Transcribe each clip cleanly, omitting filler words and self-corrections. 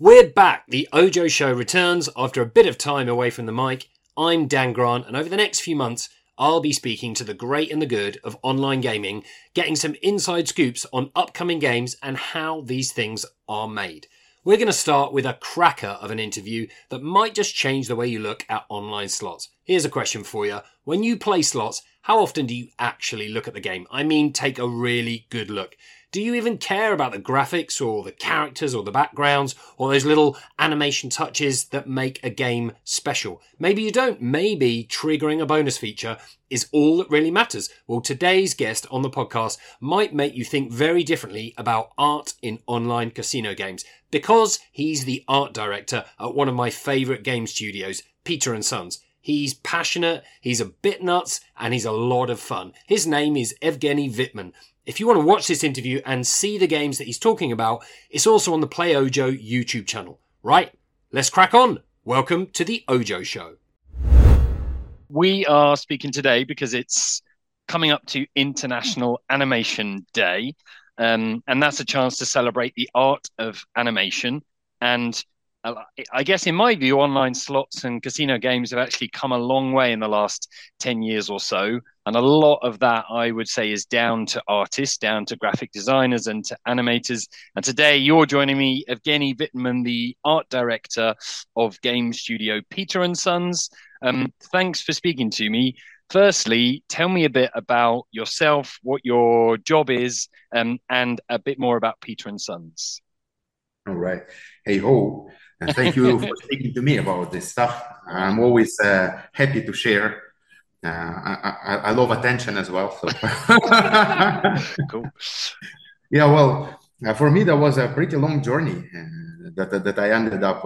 We're back! The Ojo Show returns after a bit of time away from the mic. I'm Dan Grant, and over the next few months, I'll be speaking to the great and the good of online gaming, getting some inside scoops on upcoming games and how these things are made. We're going to start with a cracker of an interview that might just change the way you look at online slots. Here's a question for you. When you play slots, how often do you actually look at the game? I mean, take a really good look. Do you even care about the graphics or the characters or the backgrounds or those little animation touches that make a game special? Maybe you don't. Maybe triggering a bonus feature is all that really matters. Well, today's guest on the podcast might make you think very differently about art in online casino games because he's the art director at one of my favourite game studios, Peter and Sons. He's passionate, he's a bit nuts, and he's a lot of fun. His name is Evgeny Vittman. If you want to watch this interview and see the games that he's talking about, it's also on the PlayOJO YouTube channel. Right, let's crack on. Welcome to the Ojo Show. We are speaking today because it's coming up to International Animation Day, and that's a chance to celebrate the art of animation. And I guess in my view, online slots and casino games have actually come a long way in the last 10 years or so. And a lot of that, I would say, is down to artists, down to graphic designers and to animators. And today you're joining me, Evgeny Vittman, the art director of game studio Peter and Sons. Thanks for speaking to me. Firstly, tell me a bit about yourself, what your job is, and a bit more about Peter and Sons. All right. Hey ho. And thank you for speaking to me about this stuff. I'm always happy to share. I love attention as well. So. Cool. Yeah, well, for me, that was a pretty long journey that I ended up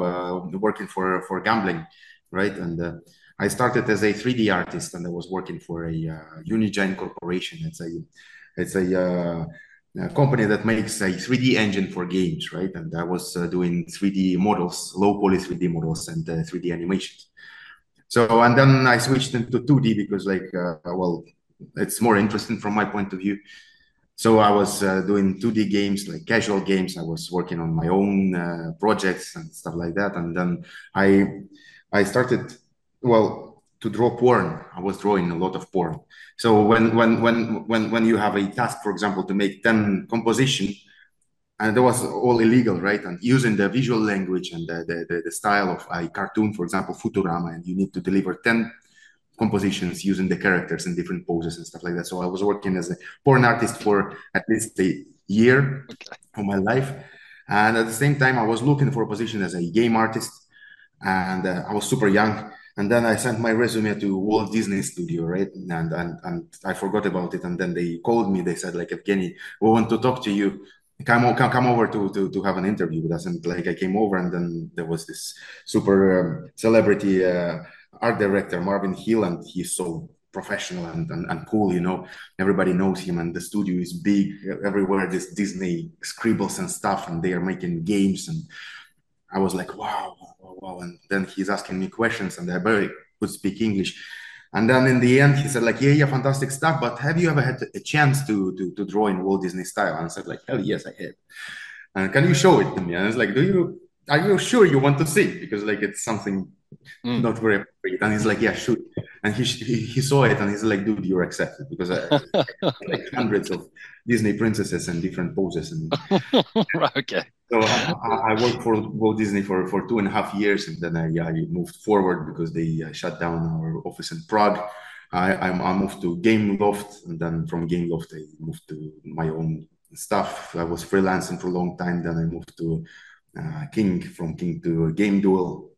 working for gambling, right? And I started as a 3D artist, and I was working for a Unigine corporation. It's a company that makes a 3D engine for games, right? And I was doing 3D models, low-poly 3D models and 3D animations. So, and then I switched into 2D because it's more interesting from my point of view. So I was doing 2D games, like casual games. I was working on my own projects and stuff like that. And then I started, to draw porn. I was drawing a lot of porn. So when you have a task, for example, to make 10 composition, and that was all illegal, right? And using the visual language and the style of a cartoon, for example, Futurama, and you need to deliver 10 compositions using the characters and different poses and stuff like that. So I was working as a porn artist for at least a year of my life. And at the same time, I was looking for a position as a game artist. And I was super young. And then I sent my resume to Walt Disney Studio, right? And I forgot about it. And then they called me. They said, Evgeny, we want to talk to you. Come over to have an interview with us. And I came over, and then there was this super celebrity art director, Marvin Hill, and he's so professional and cool, you know. Everybody knows him, and the studio is big. Everywhere, this Disney scribbles and stuff, and they are making games. And I was like, wow. And then he's asking me questions, and I barely could speak English. And then in the end, he said, yeah, fantastic stuff, but have you ever had a chance to draw in Walt Disney style? And I said, hell yes, I have. And can you show it to me? And I was like, are you sure you want to see? Because it's something not very appropriate. And he's like, yeah, shoot. And he saw it, and he's like, dude, you're accepted. Because I hundreds of Disney princesses and different poses. Okay. So I worked for Walt Disney for 2.5 years, and then I moved forward because they shut down our office in Prague. I moved to Game Loft, and then from Game Loft I moved to my own stuff. I was freelancing for a long time. Then I moved to King, from King to Game Duel.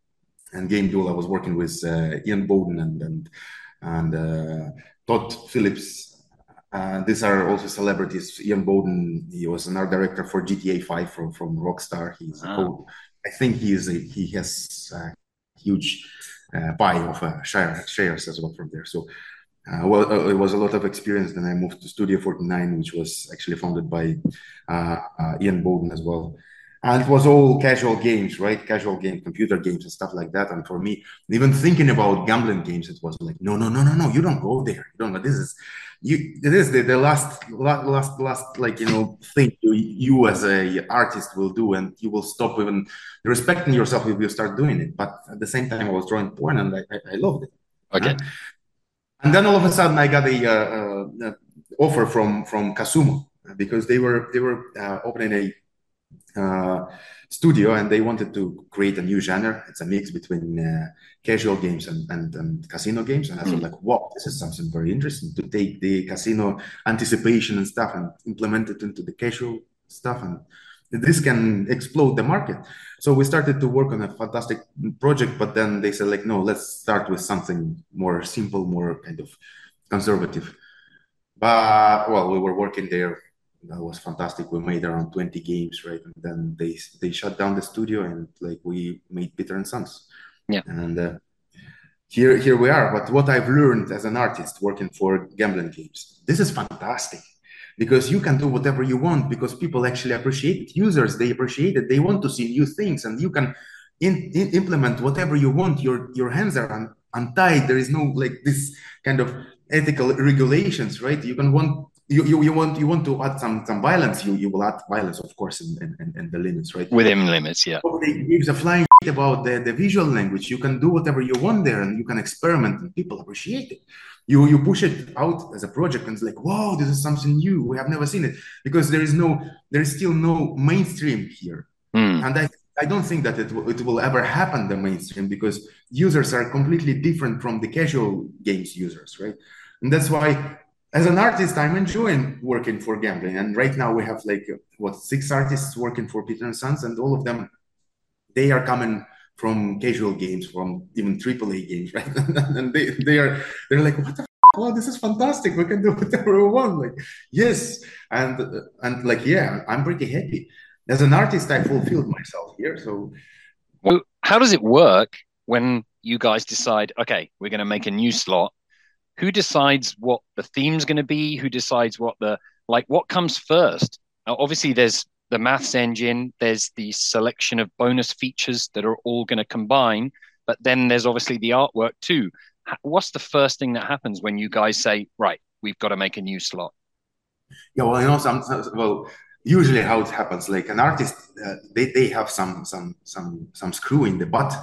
And Game Duel I was working with Ian Bowden and Todd Phillips. These are also celebrities. Ian Bowden, he was an art director for GTA 5 from Rockstar. I think he has a huge pie of shares as well from there. So, it was a lot of experience. Then I moved to Studio 49, which was actually founded by Ian Bowden as well. And it was all casual games, right? Casual games, computer games and stuff like that. And for me, even thinking about gambling games, it was like, no, you don't go there. You don't know. This is this is the last like, you know, thing you as a artist will do, and you will stop even respecting yourself if you start doing it. But at the same time, I was drawing porn, and I loved it. Okay. And then all of a sudden, I got a offer from Kasumo, because they were opening a studio, and they wanted to create a new genre. It's a mix between casual games and casino games. And I was like, wow, this is something very interesting, to take the casino anticipation and stuff and implement it into the casual stuff, and this can explode the market. So we started to work on a fantastic project, but then they said, like, no, let's start with something more simple, more kind of conservative. But, well, we were working there. That was fantastic. We made around 20 games, right? And then they shut down the studio, and like we made Peter and Sons. Yeah. And here we are. But what I've learned as an artist working for gambling games, this is fantastic, because you can do whatever you want, because people actually appreciate it. Users, they appreciate it. They want to see new things, and you can implement whatever you want. Your hands are untied. There is no like this kind of ethical regulations, right? You can want you want to add some violence. You will add violence, of course, in the limits, right? Within limits, yeah. So they gives a flying shit about the visual language. You can do whatever you want there, and you can experiment, and people appreciate it. You push it out as a project, and it's like, wow, this is something new. We have never seen it, because there is still no mainstream here, and I don't think that it will ever happen, the mainstream, because users are completely different from the casual games users, right? And that's why, as an artist, I'm enjoying working for gambling. And right now we have like, what, 6 artists working for Peter and Sons, and all of them, they are coming from casual games, from even AAA games, right? And they're like, what the f***, wow, this is fantastic. We can do whatever we want. Like, yes. And like, yeah, I'm pretty happy. As an artist, I fulfilled myself here. So, well, how does it work when you guys decide, okay, we're going to make a new slot? Who decides what the theme's going to be? Who decides what comes first? Now, obviously, there's the maths engine. There's the selection of bonus features that are all going to combine. But then there's obviously the artwork too. What's the first thing that happens when you guys say, right, we've got to make a new slot? Yeah, well, you know, usually how it happens, like an artist, they have some screw in the butt,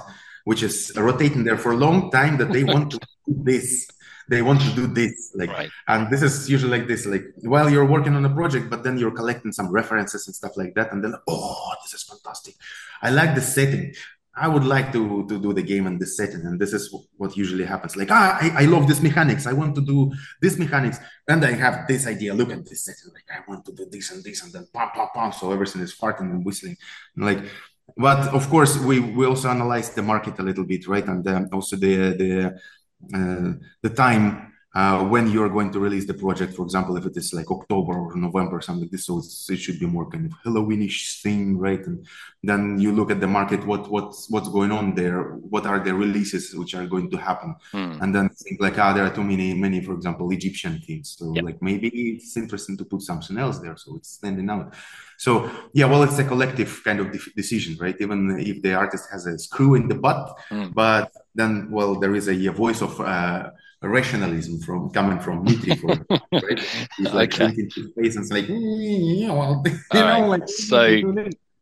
which is rotating there for a long time, that they want to do this. They want to do this, like, right. And this is usually like this, like, while you're working on a project, but then you're collecting some references and stuff like that, and then, oh, this is fantastic. I like the setting. I would like to do the game in this setting, and this is what usually happens. Like, I love this mechanics. I want to do this mechanics, and I have this idea. Look at this setting. Like, I want to do this and this, and then pam, pam, pam. So everything is farting and whistling, like. But of course, we also analyze the market a little bit, right? And also the time when you're going to release the project. For example, if it is like October or November or something like this, so it should be more kind of Halloweenish thing, right? And then you look at the market, what's going on there, what are the releases which are going to happen, and then think like, there are too many, for example, Egyptian things, so yep. Like maybe it's interesting to put something else there, so it's standing out. So yeah, well, it's a collective kind of decision, right? Even if the artist has a screw in the butt, but then, well, there is a voice of rationalism coming from Mitri, right? He's like thinking to space and it's like, so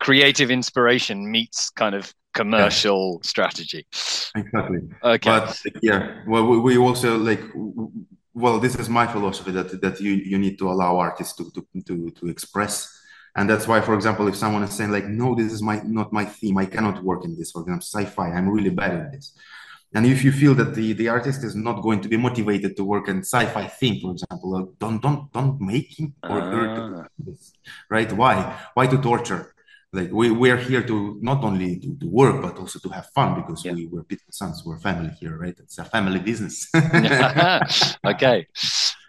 creative inspiration meets kind of commercial strategy. Exactly. Okay. But yeah, well, we also like. Well, this is my philosophy that you need to allow artists to express. And that's why, for example, if someone is saying like, no, this is not my theme, I cannot work in this, for example, sci-fi, I'm really bad at this. And if you feel that the artist is not going to be motivated to work in sci-fi theme, for example, don't make him or her to do this, right? Why to torture? Like, we're here to not only to work, but also to have fun, because we're Peter and Sons, we're family here, right? It's a family business. Okay.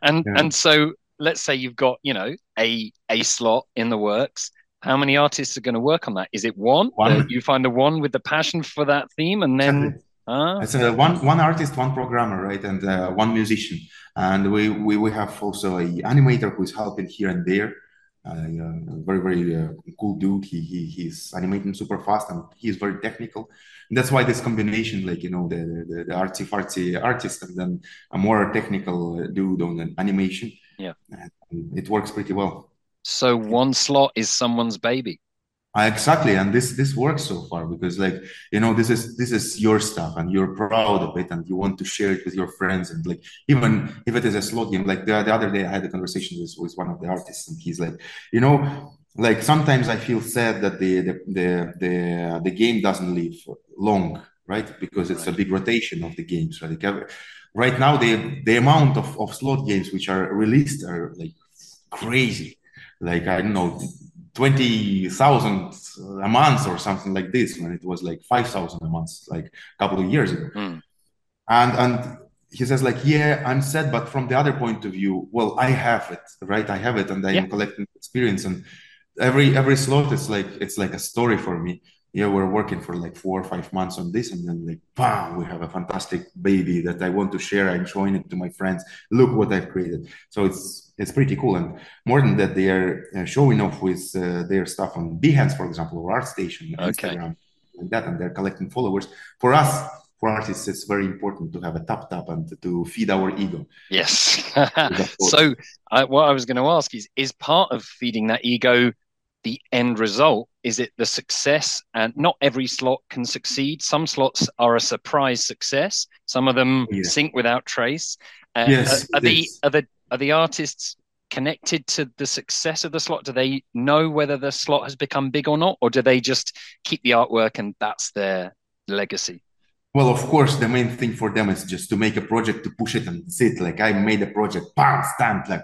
And so, let's say you've got, you know, a slot in the works. How many artists are going to work on that? Is it one? You find the one with the passion for that theme, and then it's one artist, one programmer, right, and one musician. And we have also an animator who is helping here and there. very, very cool dude. He's animating super fast, and he's very technical. And that's why this combination, like, you know, the artsy-fartsy artist and then a more technical dude on an animation. Yeah, and it works pretty well. So one slot is someone's baby. Exactly, and this works so far because, like, you know, this is your stuff and you're proud of it and you want to share it with your friends. And, like, even if it is a slot game, like the other day I had a conversation with one of the artists, and he's like, you know, like, sometimes I feel sad that the game doesn't live long, right? Because it's a big rotation of the games, right? Like, right now the amount of slot games which are released are, like, crazy. Like, I don't know, 20,000 a month or something like this, when it was like 5,000 a month, like a couple of years ago. Mm. And he says, like, yeah, I'm sad, but from the other point of view, well, I have it, right? I have it, and I'm collecting experience. And every slot is like, it's like a story for me. Yeah, we're working for like 4 or 5 months on this, and then, like, bam, we have a fantastic baby that I want to share. I'm showing it to my friends. Look what I've created. So it's pretty cool. And more than that, they are showing off with their stuff on Behance, for example, or Art Station, Instagram, like that, and they're collecting followers. For us, for artists, it's very important to have a tap and to feed our ego. Yes. So what I was going to ask is part of feeding that ego the end result? Is it the success? And not every slot can succeed. Some slots are a surprise success. Some of them sink without trace. Are the artists connected to the success of the slot? Do they know whether the slot has become big or not, or do they just keep the artwork and that's their legacy? Well, of course, the main thing for them is just to make a project, to push it, and that's it. Like, I made a project, bam, stamped, like,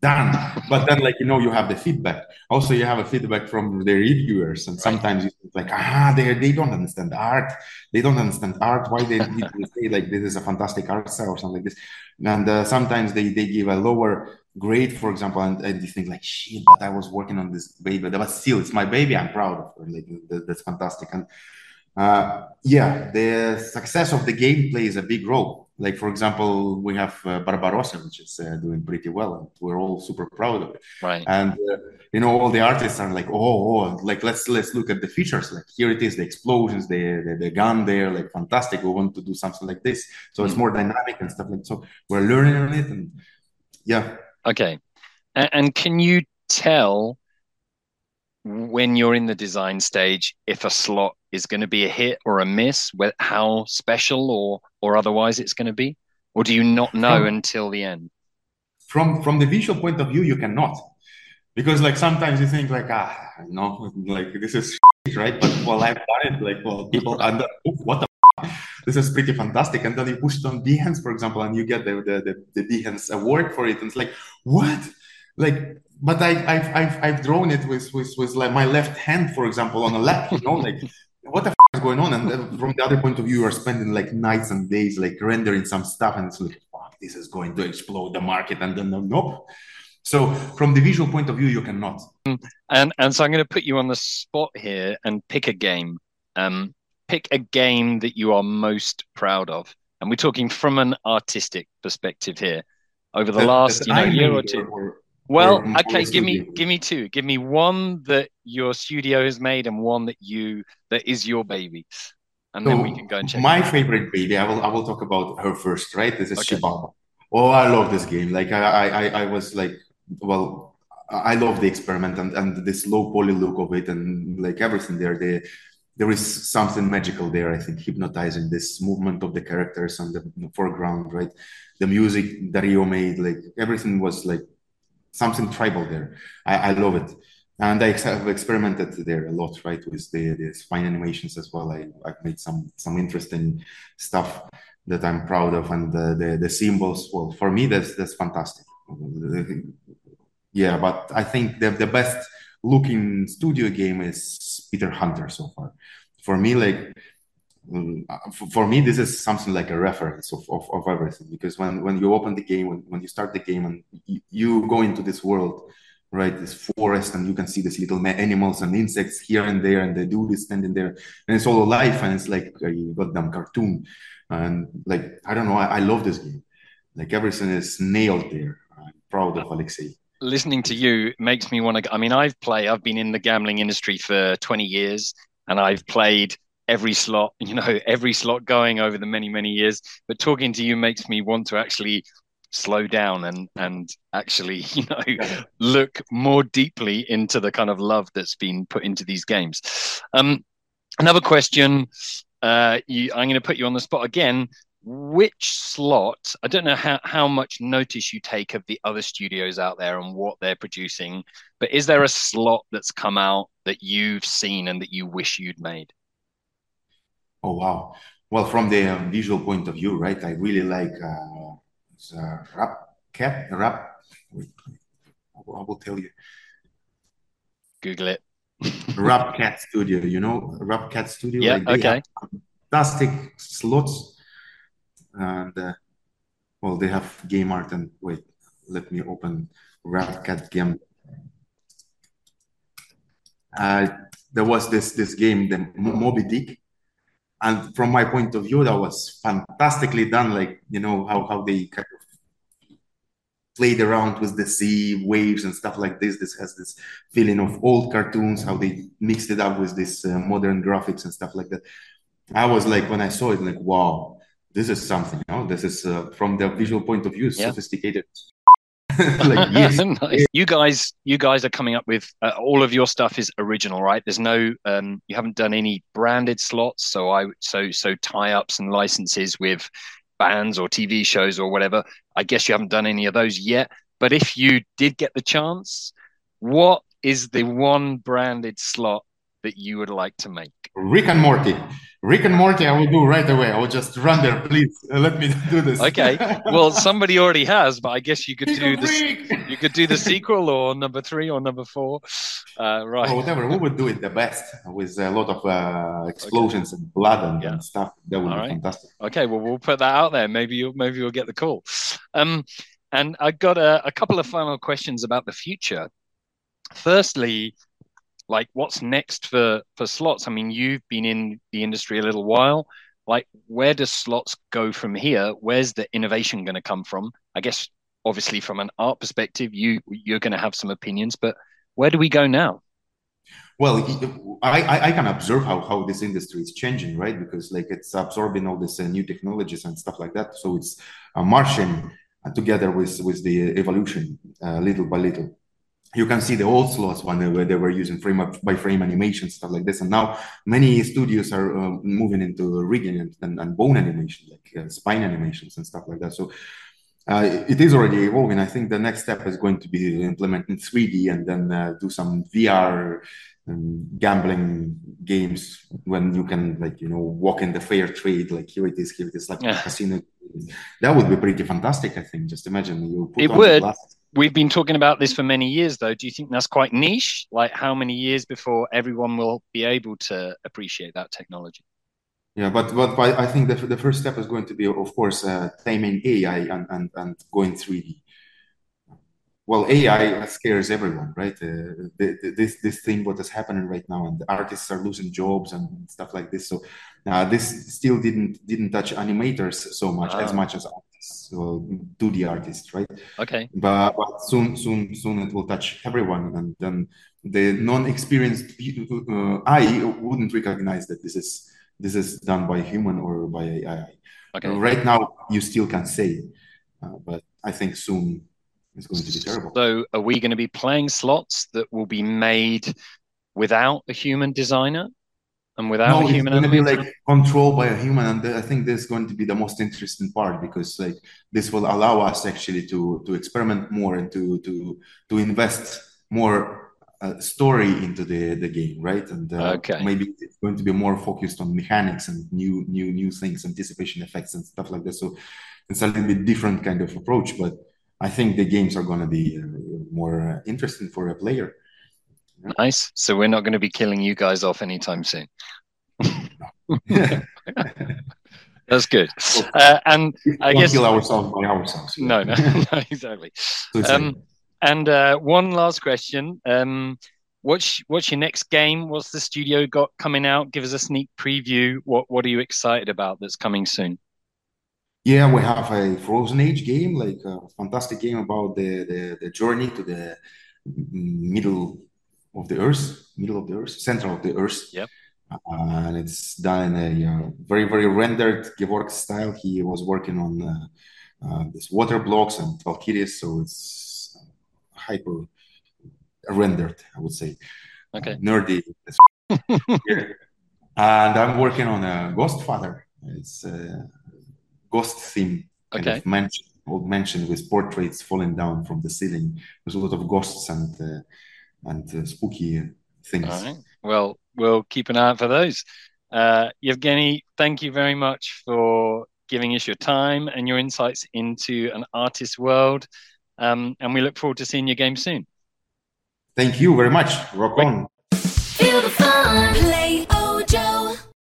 done. But then, like, you know, you have the feedback. Also, you have a feedback from the reviewers, and sometimes you think, like, they don't understand art. They don't understand art. Why they say, like, this is a fantastic art style or something like this. And sometimes they give a lower grade, for example, and you think, like, shit, but I was working on this baby, but still, it's my baby. I'm proud of her. Like, that's fantastic. And the success of the game plays a big role. Like, for example, we have Barbarossa, which is doing pretty well, and we're all super proud of it. Right. And you know, all the artists are like, like, let's look at the features. Like, here it is, the explosions, the gun there, like, fantastic. We want to do something like this, so it's more dynamic and stuff like that. So we're learning on it, and okay. And can you tell, when you're in the design stage, if a slot is going to be a hit or a miss, how special or otherwise it's going to be? Or do you not know until the end? From the visual point of view, you cannot. Because, like, sometimes you think, like, no, like, this is shit, right? But, well, I've done it. Like, well, people under, what the this is pretty fantastic. And then you push it on Behance, for example, and you get the Behance award for it. And it's like, what? Like, but I've drawn it with like my left hand, for example, on a lap, you know, like, what the is going on? And from the other point of view, you are spending, like, nights and days, like, rendering some stuff, and it's like, fuck, this is going to explode the market, and then nope. So from the visual point of view, you cannot. And so I'm going to put you on the spot here and pick a game. Pick a game that you are most proud of, and we're talking from an artistic perspective here. Over the last year or two. Well, okay, give me two. Give me one that your studio has made and one that is your baby. And so then we can go and check my favorite baby. I will talk about her first, right? This is Shibaba. Oh, I love this game. Like, I was like, well, I love the experiment and this low poly look of it, and, like, everything there. There is something magical there, I think, hypnotizing this movement of the characters on the foreground, right? The music that Rio made, like, everything was like something tribal there. I love it. And I have experimented there a lot, right? With the Spine animations as well. I've made some interesting stuff that I'm proud of. And the symbols, well, for me, that's fantastic. Yeah, but I think the best looking studio game is Peter Hunter so far. For me, like, this is something like a reference of everything, because when you open the game, when you start the game, and you go into this world, right, this forest, and you can see these little animals and insects here and there, and the dude is standing there, and it's all alive, and it's like a goddamn cartoon. And, like, I don't know, I love this game. Like, everything is nailed there. I'm proud of Alexei. listening to you makes me want to. I mean, I've been in the gambling industry for 20 years, and I've played every slot going over the many years. But talking to you makes me want to actually slow down and actually, look more deeply into the kind of love that's been put into these games. Another question. I'm going to put you on the spot again. Which slot, I don't know how much notice you take of the other studios out there and what they're producing, but is there a slot that's come out that you've seen and that you wish you'd made? Oh, wow. Well, from the visual point of view, right, I really like Rapcat. I will tell you. Google it. Rapcat Studio, Rapcat Studio. Yeah, like okay. Fantastic slots. And they have game art and wait, let me open Rapcat game. There was this game, the Moby Dick, and from my point of view, that was fantastically done. Like how they kind of played around with the sea waves and stuff like this. This has this feeling of old cartoons. How they mixed it up with this modern graphics and stuff like that. I was like, when I saw it, like wow. This is something, this is from the visual point of view, sophisticated. Like, yes. Nice. You guys are coming up with all of your stuff is original, right? There's no, you haven't done any branded slots. So tie-ups and licenses with bands or TV shows or whatever. I guess you haven't done any of those yet. But if you did get the chance, what is the one branded slot that you would like to make? Rick and Morty, I will do right away. I will just run there. Please let me do this. Okay. Well, somebody already has, but I guess you could you could do the sequel or number 3 or number 4. Right. Or whatever. We would do it the best with a lot of explosions and blood and stuff. That would be fantastic. Okay. Well, we'll put that out there. Maybe you'll get the call. And I got a couple of final questions about the future. Firstly, like what's next for slots? I mean, you've been in the industry a little while. Like, where does slots go from here? Where's the innovation going to come from? I guess, obviously, from an art perspective, you're going to have some opinions, but where do we go now? Well, I can observe how this industry is changing, right? Because like it's absorbing all these new technologies and stuff like that. So it's marching together with the evolution little by little. You can see the old slots where they were using frame-by-frame animation, stuff like this. And now many studios are moving into rigging and bone animation, like spine animations and stuff like that. So it is already evolving. I think the next step is going to be implementing 3D and then do some VR gambling games when you can, walk in the fair trade. Like, here it is, like a casino. That would be pretty fantastic, I think. Just imagine. We've been talking about this for many years, though. Do you think that's quite niche? Like, how many years before everyone will be able to appreciate that technology? Yeah, but I think the first step is going to be, of course, taming AI and going 3D. Well, AI scares everyone, right? This thing, what is happening right now, and the artists are losing jobs and stuff like this. So, this still didn't touch animators so much as much as artists. So 2D artists, right? Okay. But soon it will touch everyone, and then the non-experienced eye wouldn't recognize that this is done by human or by AI. Okay. Right now, you still can say, but I think soon it's going to be terrible. So, are we going to be playing slots that will be made without a human designer? And without a human, it's going to be like controlled by a human, and I think this is going to be the most interesting part, because like this will allow us actually to experiment more and to invest more story into the game, right? And maybe it's going to be more focused on mechanics and new things, anticipation effects and stuff like that. So it's a little bit different kind of approach, but I think the games are going to be more interesting for a player. Nice. So we're not going to be killing you guys off anytime soon. That's good. And I guess kill ourselves by ourselves. No, exactly. And one last question. What's your next game? What's the studio got coming out? Give us a sneak preview. What are you excited about that's coming soon? Yeah, we have a Frozen Age game, like a fantastic game about the journey to the middle of the earth, center of the earth. Yep. And it's done in a very, very rendered Gevork style. He was working on these water blocks and Valkyries, so it's hyper rendered, I would say. Okay. Nerdy. Yeah. And I'm working on a Ghost Father. It's a ghost theme, okay, old mansion with portraits falling down from the ceiling. There's a lot of ghosts and spooky things. All right. Well, we'll keep an eye out for those. Evgeny, thank you very much for giving us your time and your insights into an artist's world. And we look forward to seeing your game soon. Thank you very much. Rock on. Feel the fun. Play Ojo.